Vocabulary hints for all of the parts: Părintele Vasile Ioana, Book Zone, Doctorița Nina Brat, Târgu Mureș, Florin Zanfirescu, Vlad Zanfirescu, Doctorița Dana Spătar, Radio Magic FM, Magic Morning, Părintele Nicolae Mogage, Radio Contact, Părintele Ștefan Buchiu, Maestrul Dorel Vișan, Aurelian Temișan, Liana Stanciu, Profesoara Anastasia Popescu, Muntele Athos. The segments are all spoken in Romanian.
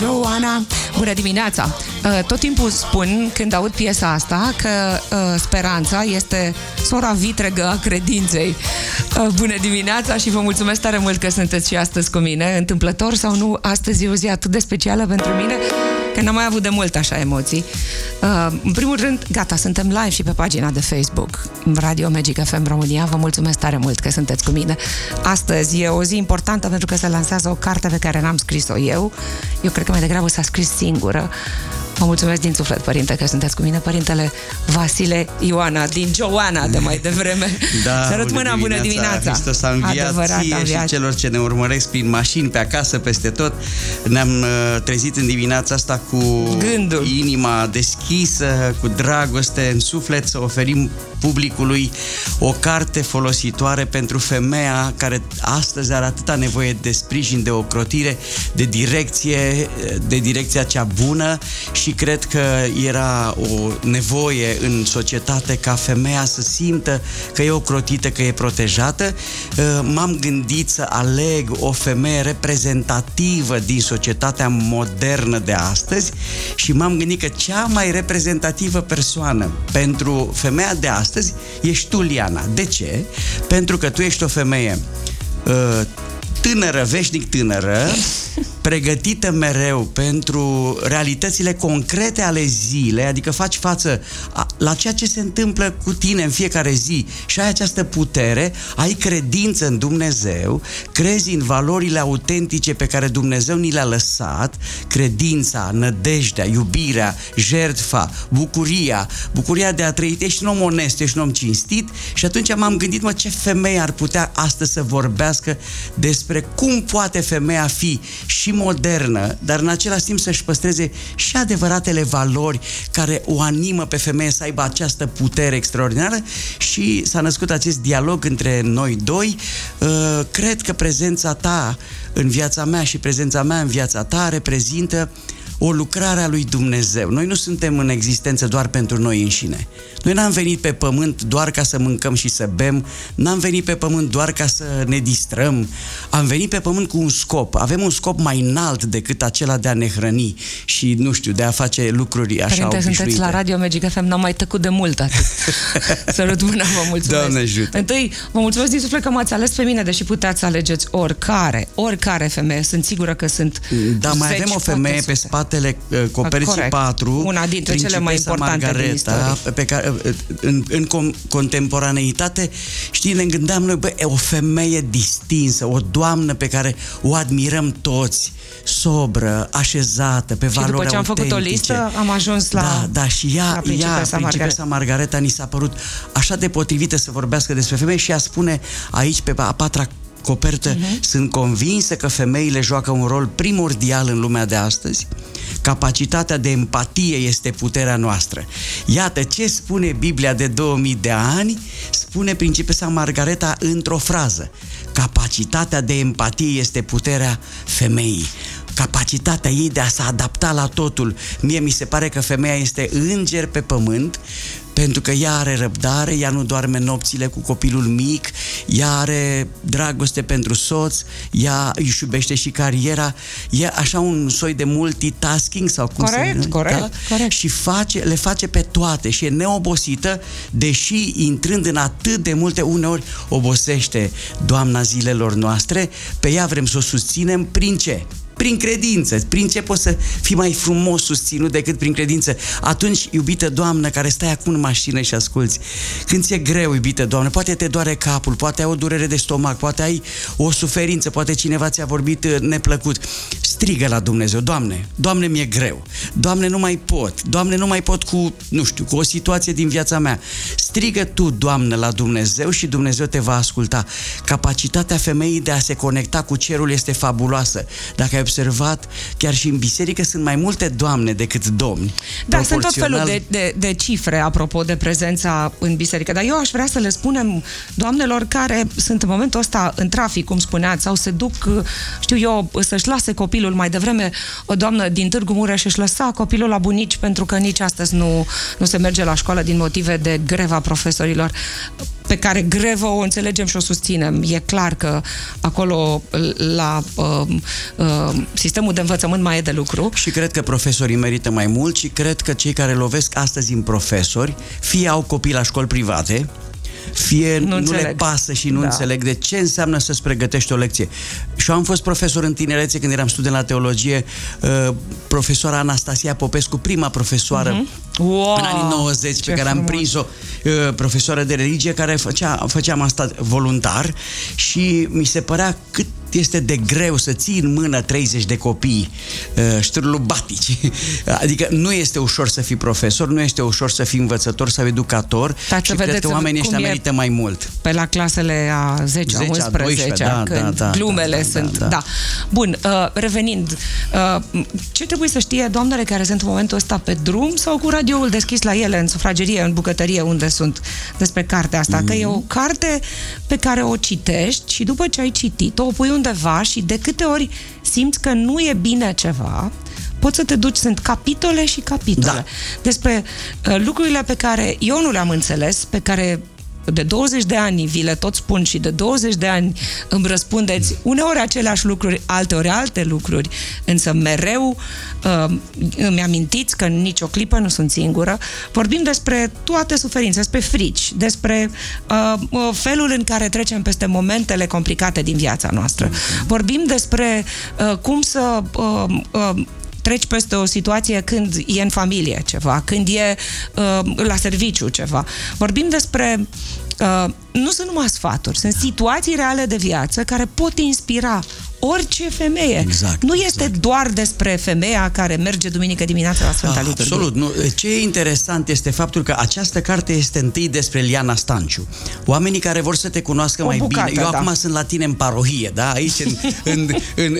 Ioana, bună dimineața! Tot timpul spun, când aud piesa asta, că speranța este sora vitregă a credinței. Bună dimineața și vă mulțumesc tare mult că sunteți și astăzi cu mine. Întâmplător sau nu, astăzi e o zi atât de specială pentru mine, că n-am mai avut de mult așa emoții. În primul rând, gata, suntem live și pe pagina de Facebook Radio Magic FM România. Vă mulțumesc tare mult că sunteți cu mine. Astăzi e o zi importantă pentru că se lansează o carte pe care n-am scris-o eu. Eu cred că mai degrabă s-a scris singură. Vă mulțumesc din suflet, părinte, că sunteți cu mine. Părintele Vasile Ioana, din Joana de mai devreme. Da, sărut mâna, bună dimineața! Hristos a înviat ție și celor ce ne urmăresc prin mașini, pe acasă, peste tot. Ne-am trezit în dimineața asta cu gândul, inima deschisă, cu dragoste în suflet, să oferim publicului o carte folositoare pentru femeia care astăzi are atâta nevoie de sprijin, de ocrotire, de direcție, de direcția cea bună, și cred că era o nevoie în societate ca femeia să simtă că e ocrotită, că e protejată. M-am gândit să aleg o femeie reprezentativă din societatea modernă de astăzi și m-am gândit că cea mai reprezentativă persoană pentru femeia de astăzi ești tu, Liana. De ce? Pentru că tu ești o femeie tânără, veșnic tânără, pregătită mereu pentru realitățile concrete ale zilei, adică faci față la ceea ce se întâmplă cu tine în fiecare zi și ai această putere, ai credință în Dumnezeu, crezi în valorile autentice pe care Dumnezeu ni le-a lăsat, credința, nădejdea, iubirea, jertfa, bucuria de a trăi. Ești un om onest, ești un om cinstit și atunci m-am gândit, ce femeie ar putea astăzi să vorbească despre cum poate femeia fi și modernă, dar în același timp să-și păstreze și adevăratele valori care o animă pe femeie să aibă această putere extraordinară, și s-a născut acest dialog între noi doi. Cred că prezența ta în viața mea și prezența mea în viața ta reprezintă o lucrare a lui Dumnezeu. Noi nu suntem în existență doar pentru noi înșine. Noi n-am venit pe pământ doar ca să mâncăm și să bem, n-am venit pe pământ doar ca să ne distrăm, am venit pe pământ cu un scop. Avem un scop mai înalt decât acela de a ne hrăni și, nu știu, de a face lucruri așa obișnuite. Părinte, sunteți la Radio Magic FM, n-am mai tăcut de mult atât. Sărut mâna, vă mulțumesc. Doamne ajută. Întâi, vă mulțumesc din suflet că m-ați ales pe mine, deși puteați să alegeți oricare femeie. Sunt sigură că sunt. Dar mai avem o femeie pe spate Coperții 4, una dintre cele mai importante Margareta, pe care, în contemporaneitate, știi, ne gândeam noi, e o femeie distinsă, o doamnă pe care o admirăm toți, sobră, așezată, pe valori autentice. Și după ce am făcut o listă, am ajuns la și Principesa Margareta ni s-a părut așa de potrivită să vorbească despre femei și ea spune aici, pe a patra copertă, sunt convinsă că femeile joacă un rol primordial în lumea de astăzi. Capacitatea de empatie este puterea noastră. Iată ce spune Biblia de 2000 de ani, spune Principesa Margareta într-o frază. Capacitatea de empatie este puterea femeii. Capacitatea ei de a se adapta la totul. Mie mi se pare că femeia este înger pe pământ, pentru că ea are răbdare, ea nu doarme nopțile cu copilul mic, ea are dragoste pentru soț, ea își iubește și cariera, e așa un soi de multitasking sau cum corect. Și le face pe toate și e neobosită, deși intrând în atât de multe, uneori obosește doamna zilelor noastre, pe ea vrem să o susținem prin ce? Prin credință. Prin ce poți să fii mai frumos susținut decât prin credință? Atunci, iubită doamnă, care stai acum în mașină și asculți, când ți-e greu, iubită doamnă, poate te doare capul, poate ai o durere de stomac, poate ai o suferință, poate cineva ți-a vorbit neplăcut, strigă la Dumnezeu: Doamne, Doamne, mi-e greu, Doamne, nu mai pot, Doamne, nu mai pot cu, nu știu, cu o situație din viața mea. Strigă tu, Doamne, la Dumnezeu și Dumnezeu te va asculta. Capacitatea femeii de a se conecta cu cerul este fabuloasă. Dacă ai observat, chiar și în biserică sunt mai multe doamne decât domni. Da, sunt tot felul de cifre apropo de prezența în biserică, dar eu aș vrea să le spunem doamnelor care sunt în momentul ăsta în trafic, cum spuneați, sau se duc, știu eu, să-și lase copilul copilul. Mai devreme, o doamnă din Târgu Mureș își lăsa copilul la bunici pentru că nici astăzi nu se merge la școală din motive de greva profesorilor, pe care grevă o înțelegem și o susținem. E clar că acolo la sistemul de învățământ mai e de lucru. Și cred că profesorii merită mai mult și cred că cei care lovesc astăzi în profesori, fie au copii la școli private, fie nu le pasă și nu înțeleg de ce înseamnă să-ți pregătești o lecție. Și eu am fost profesor în tinerețe, când eram student la teologie, profesoara Anastasia Popescu, prima profesoară în anii 90, pe care am prins-o, profesoară de religie, care făceam asta voluntar, și mi se părea cât este de greu să ții în mână 30 de copii ștrlubatici. Adică nu este ușor să fii profesor, nu este ușor să fii învățător sau educator. Și cred că oamenii ăștia merită mai mult. Pe la clasele a 10-a, 11-a, când glumele sunt... Bun, revenind, ce trebuie să știe doamnele care sunt în momentul ăsta pe drum sau cu radioul deschis la ele, în sufragerie, în bucătărie, unde sunt, despre cartea asta? Că e o carte pe care o citești și după ce ai citit-o, o pui undeva și de câte ori simți că nu e bine ceva, poți să te duci, sunt capitole și capitole despre lucrurile pe care eu nu le-am înțeles, pe care de 20 de ani vi le tot spun și de 20 de ani îmi răspundeți uneori aceleași lucruri, alteori alte lucruri, însă mereu îmi amintiți că în nicio clipă nu sunt singură. Vorbim despre toate suferințe, despre frici, despre felul în care trecem peste momentele complicate din viața noastră. Vorbim despre cum să... treci peste o situație când e în familie ceva, când e la serviciu ceva. Vorbim despre... nu sunt numai sfaturi, sunt situații reale de viață care pot inspira orice femeie. Exact, nu este doar despre femeia care merge duminică dimineața la Sfânta Liturghie. Absolut. Nu. Ce e interesant este faptul că această carte este întâi despre Liana Stanciu. Oamenii care vor să te cunoască bine. Eu acum sunt la tine în parohie, aici,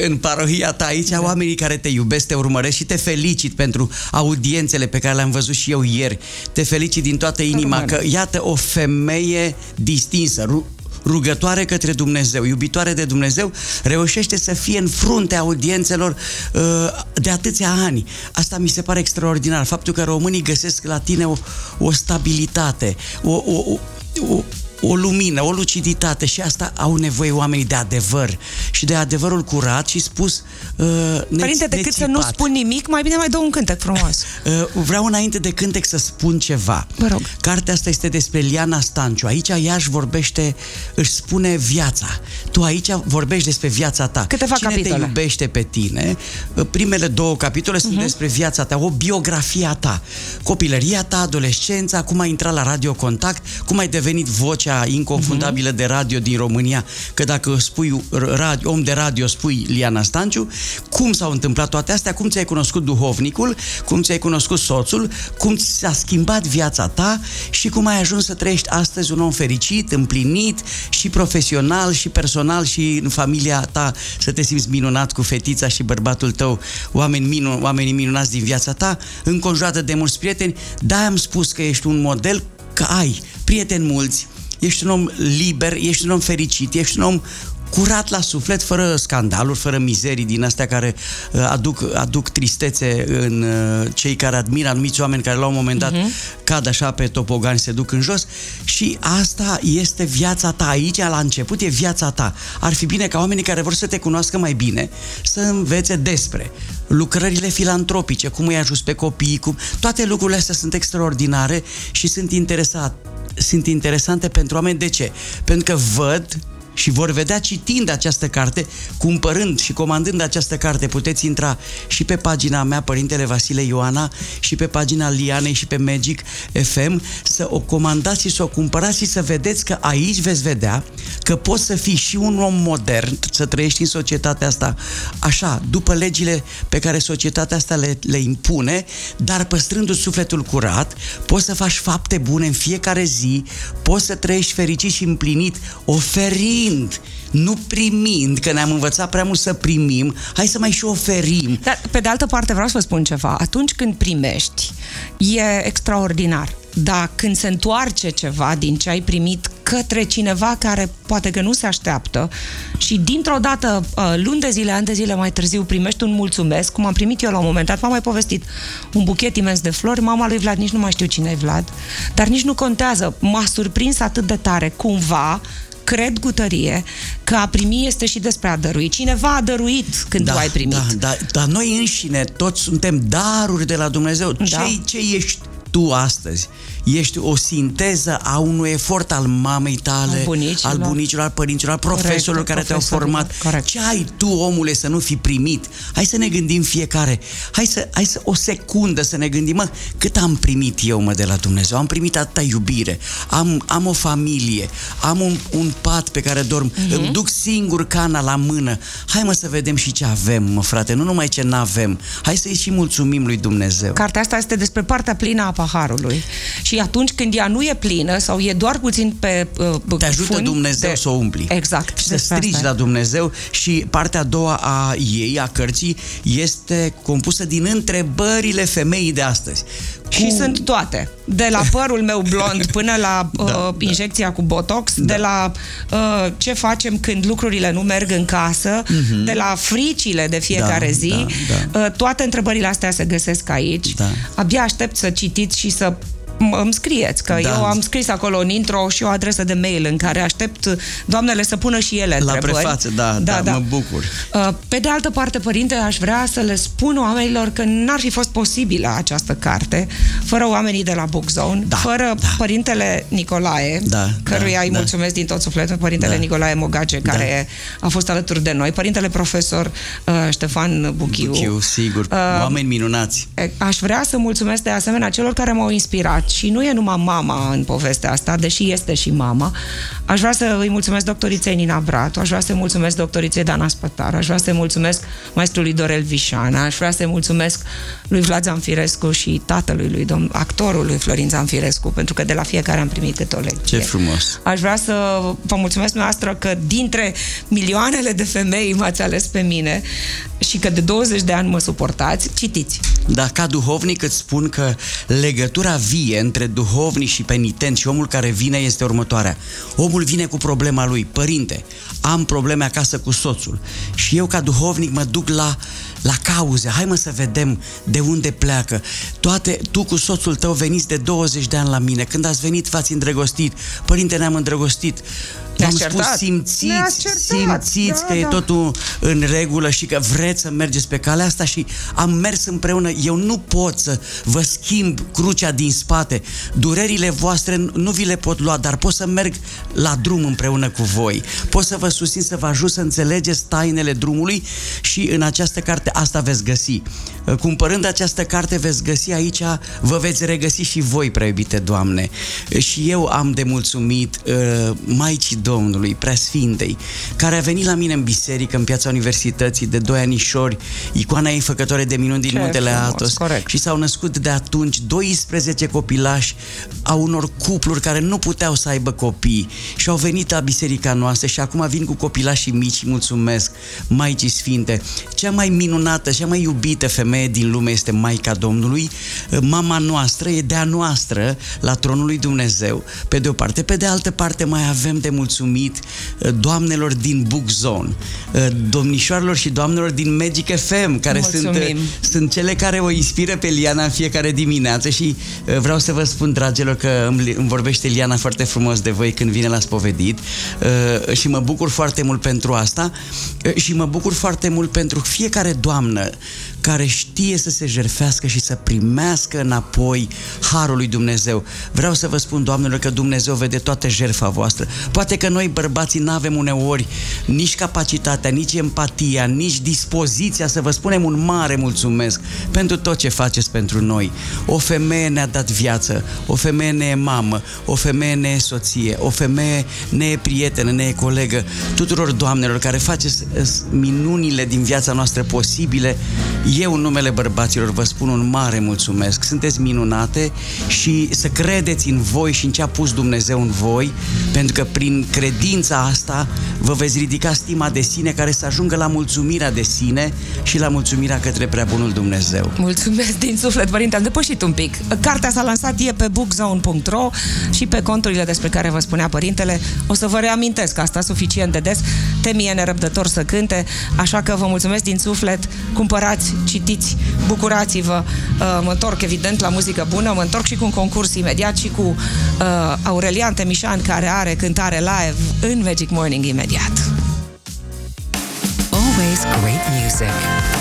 în parohia ta, aici, oamenii care te iubesc, te urmăresc și te felicit pentru audiențele pe care le-am văzut și eu ieri. Te felicit din toată inima că, iată, o femeie distinsă, rugătoare către Dumnezeu, iubitoare de Dumnezeu, reușește să fie în fruntea audiențelor de atâția ani. Asta mi se pare extraordinar. Faptul că românii găsesc la tine o stabilitate, o lumină, o luciditate, și asta au nevoie oamenii, de adevăr și de adevărul curat și spus Părinte, decât să nu spun nimic, mai bine mai dă un cântec frumos. Vreau înainte de cântec să spun ceva. Cartea asta este despre Liana Stanciu. Aici ea își spune viața. Tu aici vorbești despre viața ta. Cine te iubește pe tine? Primele două capitole sunt despre viața ta, o biografie a ta. Copilăria ta, adolescența, cum ai intrat la Radio Contact, cum ai devenit vocea inconfundabilă de radio din România, că dacă spui om de radio, spui Liana Stanciu. Cum s-au întâmplat toate astea, cum ți-ai cunoscut duhovnicul, cum ți-ai cunoscut soțul, cum s-a schimbat viața ta și cum ai ajuns să trăiești astăzi un om fericit, împlinit și profesional și personal, și în familia ta să te simți minunat cu fetița și bărbatul tău, oamenii minunați din viața ta, înconjurată de mulți prieteni. Da, am spus că ești un model, că ai prieteni mulți, ești un om liber, ești un om fericit, ești un om curat la suflet, fără scandaluri, fără mizerii din astea care aduc tristețe în cei care admiră anumiți oameni care la un moment dat cad așa pe topogan și se duc în jos. Și asta este viața ta aici, la început e viața ta. Ar fi bine ca oamenii care vor să te cunoască mai bine să învețe despre lucrările filantropice, cum îi ajuți pe copii, toate lucrurile astea sunt extraordinare și sunt interesante pentru oameni. De ce? Pentru că văd și vor vedea, citind această carte, cumpărând și comandând această carte. Puteți intra și pe pagina mea, Părintele Vasile Ioana, și pe pagina Lianei și pe Magic FM, să o comandați și să o cumpărați și să vedeți că aici veți vedea că poți să fii și un om modern, să trăiești în societatea asta așa, după legile pe care societatea asta le impune, dar păstrându-ți sufletul curat, poți să faci fapte bune în fiecare zi, poți să trăiești fericit și împlinit, nu primind, că ne-am învățat prea mult să primim, hai să mai și oferim. Dar, pe de altă parte, vreau să vă spun ceva. Atunci când primești, e extraordinar. Dar când se întoarce ceva din ce ai primit către cineva care poate că nu se așteaptă și dintr-o dată, luni de zile, ani de zile mai târziu, primești un mulțumesc, cum am primit eu la un moment dat, v-am mai povestit, un buchet imens de flori, mama lui Vlad, nici nu mai știu cine e Vlad, dar nici nu contează, m-a surprins atât de tare, cumva, cred cu tărie că a primi este și despre a dărui. Cineva a dăruit când tu ai primit. Dar noi înșine toți suntem daruri de la Dumnezeu. Ce ești tu astăzi? Ești o sinteză a unui efort al mamei tale, al bunicilor, al părinților, al profesorilor care te-au format. Corect. Ce ai tu, omule, să nu fi primit? Hai să ne gândim fiecare. Hai să o secundă să ne gândim, cât am primit eu, de la Dumnezeu? Am primit atâta iubire, am o familie, am un pat pe care dorm, îmi duc singur cana la mână. Hai, să vedem și ce avem, frate, nu numai ce n-avem. Hai să-i și mulțumim lui Dumnezeu. Cartea asta este despre partea plină a paharului. Și atunci când ea nu e plină sau e doar puțin pe te ajută Dumnezeu să o umpli. Exact. Și să strigi la Dumnezeu. Și partea a doua a ei, a cărții, este compusă din întrebările femeii de astăzi. Și sunt toate. De la părul meu blond până la injecția cu botox, de la ce facem când lucrurile nu merg în casă, de la fricile de fiecare zi. Toate întrebările astea se găsesc aici. Abia aștept să citiți și să îmi scrieți, că eu am scris acolo în intro și o adresă de mail în care aștept doamnele să pună și ele întrebări. La prefață, mă bucur. Pe de altă parte, părinte, aș vrea să le spun oamenilor că n-ar fi fost posibilă această carte fără oamenii de la Book Zone, fără părintele Nicolae, căruia îi mulțumesc din tot sufletul, părintele Nicolae Mogage, care a fost alături de noi, părintele profesor Ștefan Buchiu, sigur, oameni minunați. Aș vrea să mulțumesc de asemenea celor care m-au inspirat. Și nu e numai mama în povestea asta, deși este și mama. Aș vrea să îi mulțumesc doctoriței Nina Brat, aș vrea să îi mulțumesc doctoriței Dana Spătar, aș vrea să îi mulțumesc maestrului Dorel Vișan, aș vrea să îi mulțumesc lui Vlad Zanfirescu și tatălui lui, actorului Florin Zanfirescu, pentru că de la fiecare am primit câte o lecție. Ce frumos! Aș vrea să vă mulțumesc noastră că dintre milioanele de femei m-ați ales pe mine și că de 20 de ani mă suportați. Citiți! Dar ca duhovnic îți spun că legătura vie între duhovnic și penitent și omul care vine este următoarea. Omul vine cu problema lui. Părinte, am probleme acasă cu soțul. Și eu ca duhovnic mă duc la cauze. Hai, să vedem de unde pleacă. Tu cu soțul tău veniți de 20 de ani la mine. Când ați venit, v-ați îndrăgostit. Părinte, ne-am îndrăgostit. V-am spus, simțiți că e totul în regulă și că vreți să mergeți pe calea asta și am mers împreună. Eu nu pot să vă schimb crucea din spate. Durerile voastre nu vi le pot lua, dar pot să merg la drum împreună cu voi. Pot să vă susțin, să vă ajut să înțelegeți tainele drumului și în această carte asta veți găsi. Cumpărând această carte veți găsi aici, vă veți regăsi și voi, prea iubite Doamne. Și eu am de mulțumit Maicii Domnului, Preasfintei, care a venit la mine în biserică, în Piața Universității, de 2 anișori, icoana ei făcătoare de minuni din Muntele Athos. Corect. Și s-au născut de atunci 12 copilași a unor cupluri care nu puteau să aibă copii și au venit la biserica noastră și acum vin cu copilașii mici și mulțumesc Maicii Sfinte. Cea mai minunată, cea mai iubită femeie din lume este Maica Domnului. Mama noastră e de-a noastră la tronul lui Dumnezeu. Pe de o parte. Pe de altă parte mai avem de mulțumit doamnelor din Book Zone, domnișoarelor și doamnelor din Magic FM, care sunt cele care o inspiră pe Liana în fiecare dimineață și vreau să vă spun, dragilor, că îmi vorbește Liana foarte frumos de voi când vine la spovedit și mă bucur foarte mult pentru asta și mă bucur foarte mult pentru fiecare doamnă care știe să se jertfească și să primească înapoi harul lui Dumnezeu. Vreau să vă spun, doamnelor, că Dumnezeu vede toată jertfa voastră. Poate că noi, bărbații, n-avem uneori nici capacitatea, nici empatia, nici dispoziția să vă spunem un mare mulțumesc pentru tot ce faceți pentru noi. O femeie ne-a dat viață, o femeie ne e mamă, o femeie ne e soție, o femeie ne e prietenă, ne e colegă. Tuturor doamnelor care faceți minunile din viața noastră posibile, Eu, în numele bărbaților, vă spun un mare mulțumesc. Sunteți minunate și să credeți în voi și în ce a pus Dumnezeu în voi, pentru că prin credința asta vă veți ridica stima de sine, care să ajungă la mulțumirea de sine și la mulțumirea către Preabunul Dumnezeu. Mulțumesc din suflet, părinte, am depășit un pic. Cartea s-a lansat, e pe bookzone.ro și pe conturile despre care vă spunea părintele. O să vă reamintesc asta suficient de des. Temie nerăbdător să cânte, așa că vă mulțumesc din suflet. Cumpărați, citiți, bucurați-vă. Mă întorc, evident, la muzică bună, mă întorc și cu un concurs imediat și cu Aurelian Temişan, care are cântare live în Magic Morning imediat. Always great music.